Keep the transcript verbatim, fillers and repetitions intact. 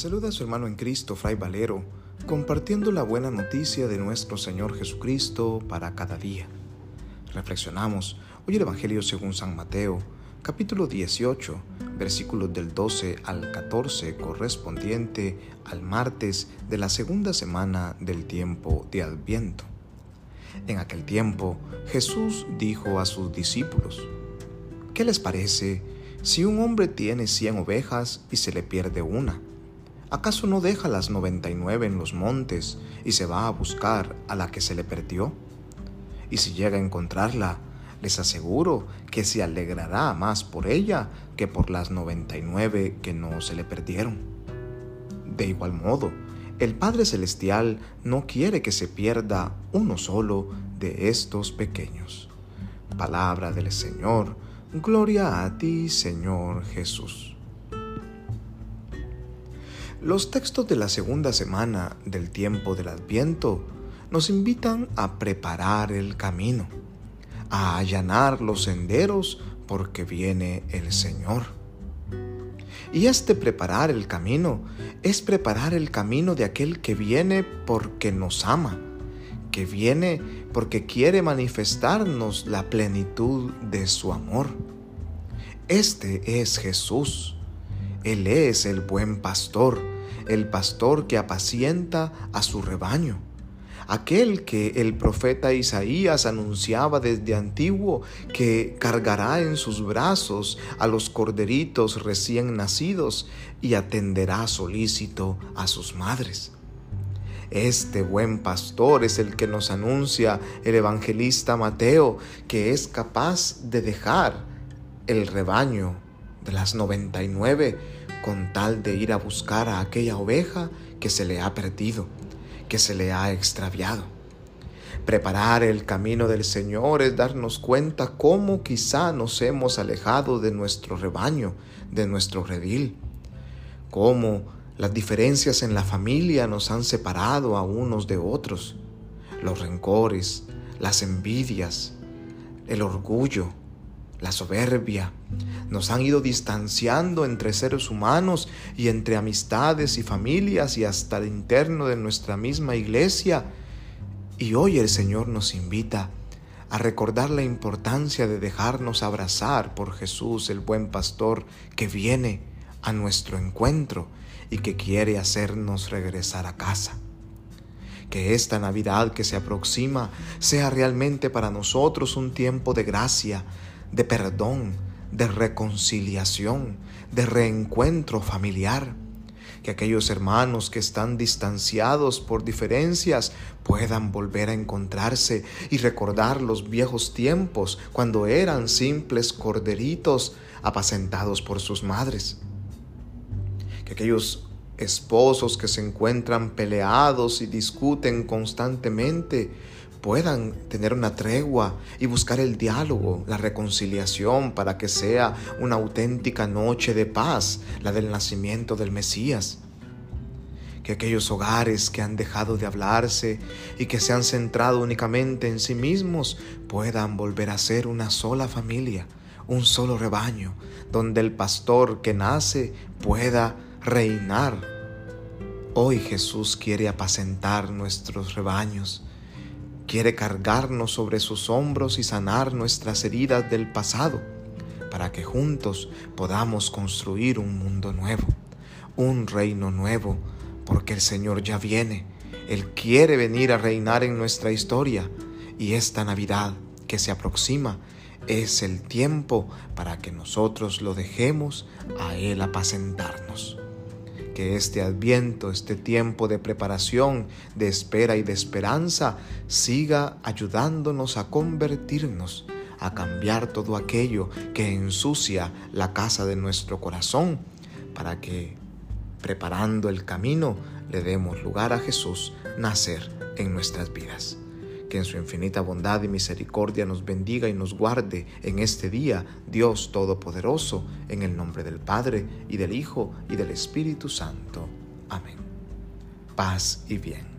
saluda a su hermano en Cristo, Fray Valero, compartiendo la buena noticia de nuestro Señor Jesucristo para cada día. Reflexionamos hoy el Evangelio según San Mateo, capítulo dieciocho, versículos del doce al catorce, correspondiente al martes de la segunda semana del tiempo de Adviento. En aquel tiempo, Jesús dijo a sus discípulos: ¿Qué les parece si un hombre tiene cien ovejas y se le pierde una? ¿Acaso no deja las noventa y nueve en los montes y se va a buscar a la que se le perdió? Y si llega a encontrarla, les aseguro que se alegrará más por ella que por las noventa y nueve que no se le perdieron. De igual modo, el Padre Celestial no quiere que se pierda uno solo de estos pequeños. Palabra del Señor, gloria a ti, Señor Jesús. Los textos de la segunda semana del tiempo del Adviento nos invitan a preparar el camino, a allanar los senderos porque viene el Señor. Y este preparar el camino es preparar el camino de aquel que viene porque nos ama, que viene porque quiere manifestarnos la plenitud de su amor. Este es Jesús. Él es el buen pastor, el pastor que apacienta a su rebaño, aquel que el profeta Isaías anunciaba desde antiguo que cargará en sus brazos a los corderitos recién nacidos y atenderá solícito a sus madres. Este buen pastor es el que nos anuncia el evangelista Mateo, que es capaz de dejar el rebaño de las noventa y nueve con tal de ir a buscar a aquella oveja que se le ha perdido, que se le ha extraviado. Preparar el camino del Señor es darnos cuenta cómo quizá nos hemos alejado de nuestro rebaño, de nuestro redil, cómo las diferencias en la familia nos han separado a unos de otros, los rencores, las envidias, el orgullo, la soberbia, nos han ido distanciando entre seres humanos y entre amistades y familias y hasta el interno de nuestra misma iglesia. Y hoy el Señor nos invita a recordar la importancia de dejarnos abrazar por Jesús, el buen pastor, que viene a nuestro encuentro y que quiere hacernos regresar a casa. Que esta Navidad que se aproxima sea realmente para nosotros un tiempo de gracia, de perdón, de reconciliación, de reencuentro familiar. Que aquellos hermanos que están distanciados por diferencias puedan volver a encontrarse y recordar los viejos tiempos cuando eran simples corderitos apacentados por sus madres. Que aquellos esposos que se encuentran peleados y discuten constantemente puedan tener una tregua y buscar el diálogo, la reconciliación, para que sea una auténtica noche de paz, la del nacimiento del Mesías. Que aquellos hogares que han dejado de hablarse y que se han centrado únicamente en sí mismos puedan volver a ser una sola familia, un solo rebaño, donde el pastor que nace pueda reinar. Hoy Jesús quiere apacentar nuestros rebaños. Quiere cargarnos sobre sus hombros y sanar nuestras heridas del pasado, para que juntos podamos construir un mundo nuevo, un reino nuevo, porque el Señor ya viene. Él quiere venir a reinar en nuestra historia, y esta Navidad que se aproxima es el tiempo para que nosotros lo dejemos a Él apacentarnos. Que este Adviento, este tiempo de preparación, de espera y de esperanza, siga ayudándonos a convertirnos, a cambiar todo aquello que ensucia la casa de nuestro corazón, para que, preparando el camino, le demos lugar a Jesús nacer en nuestras vidas. Que en su infinita bondad y misericordia nos bendiga y nos guarde en este día, Dios Todopoderoso, en el nombre del Padre, y del Hijo, y del Espíritu Santo. Amén. Paz y bien.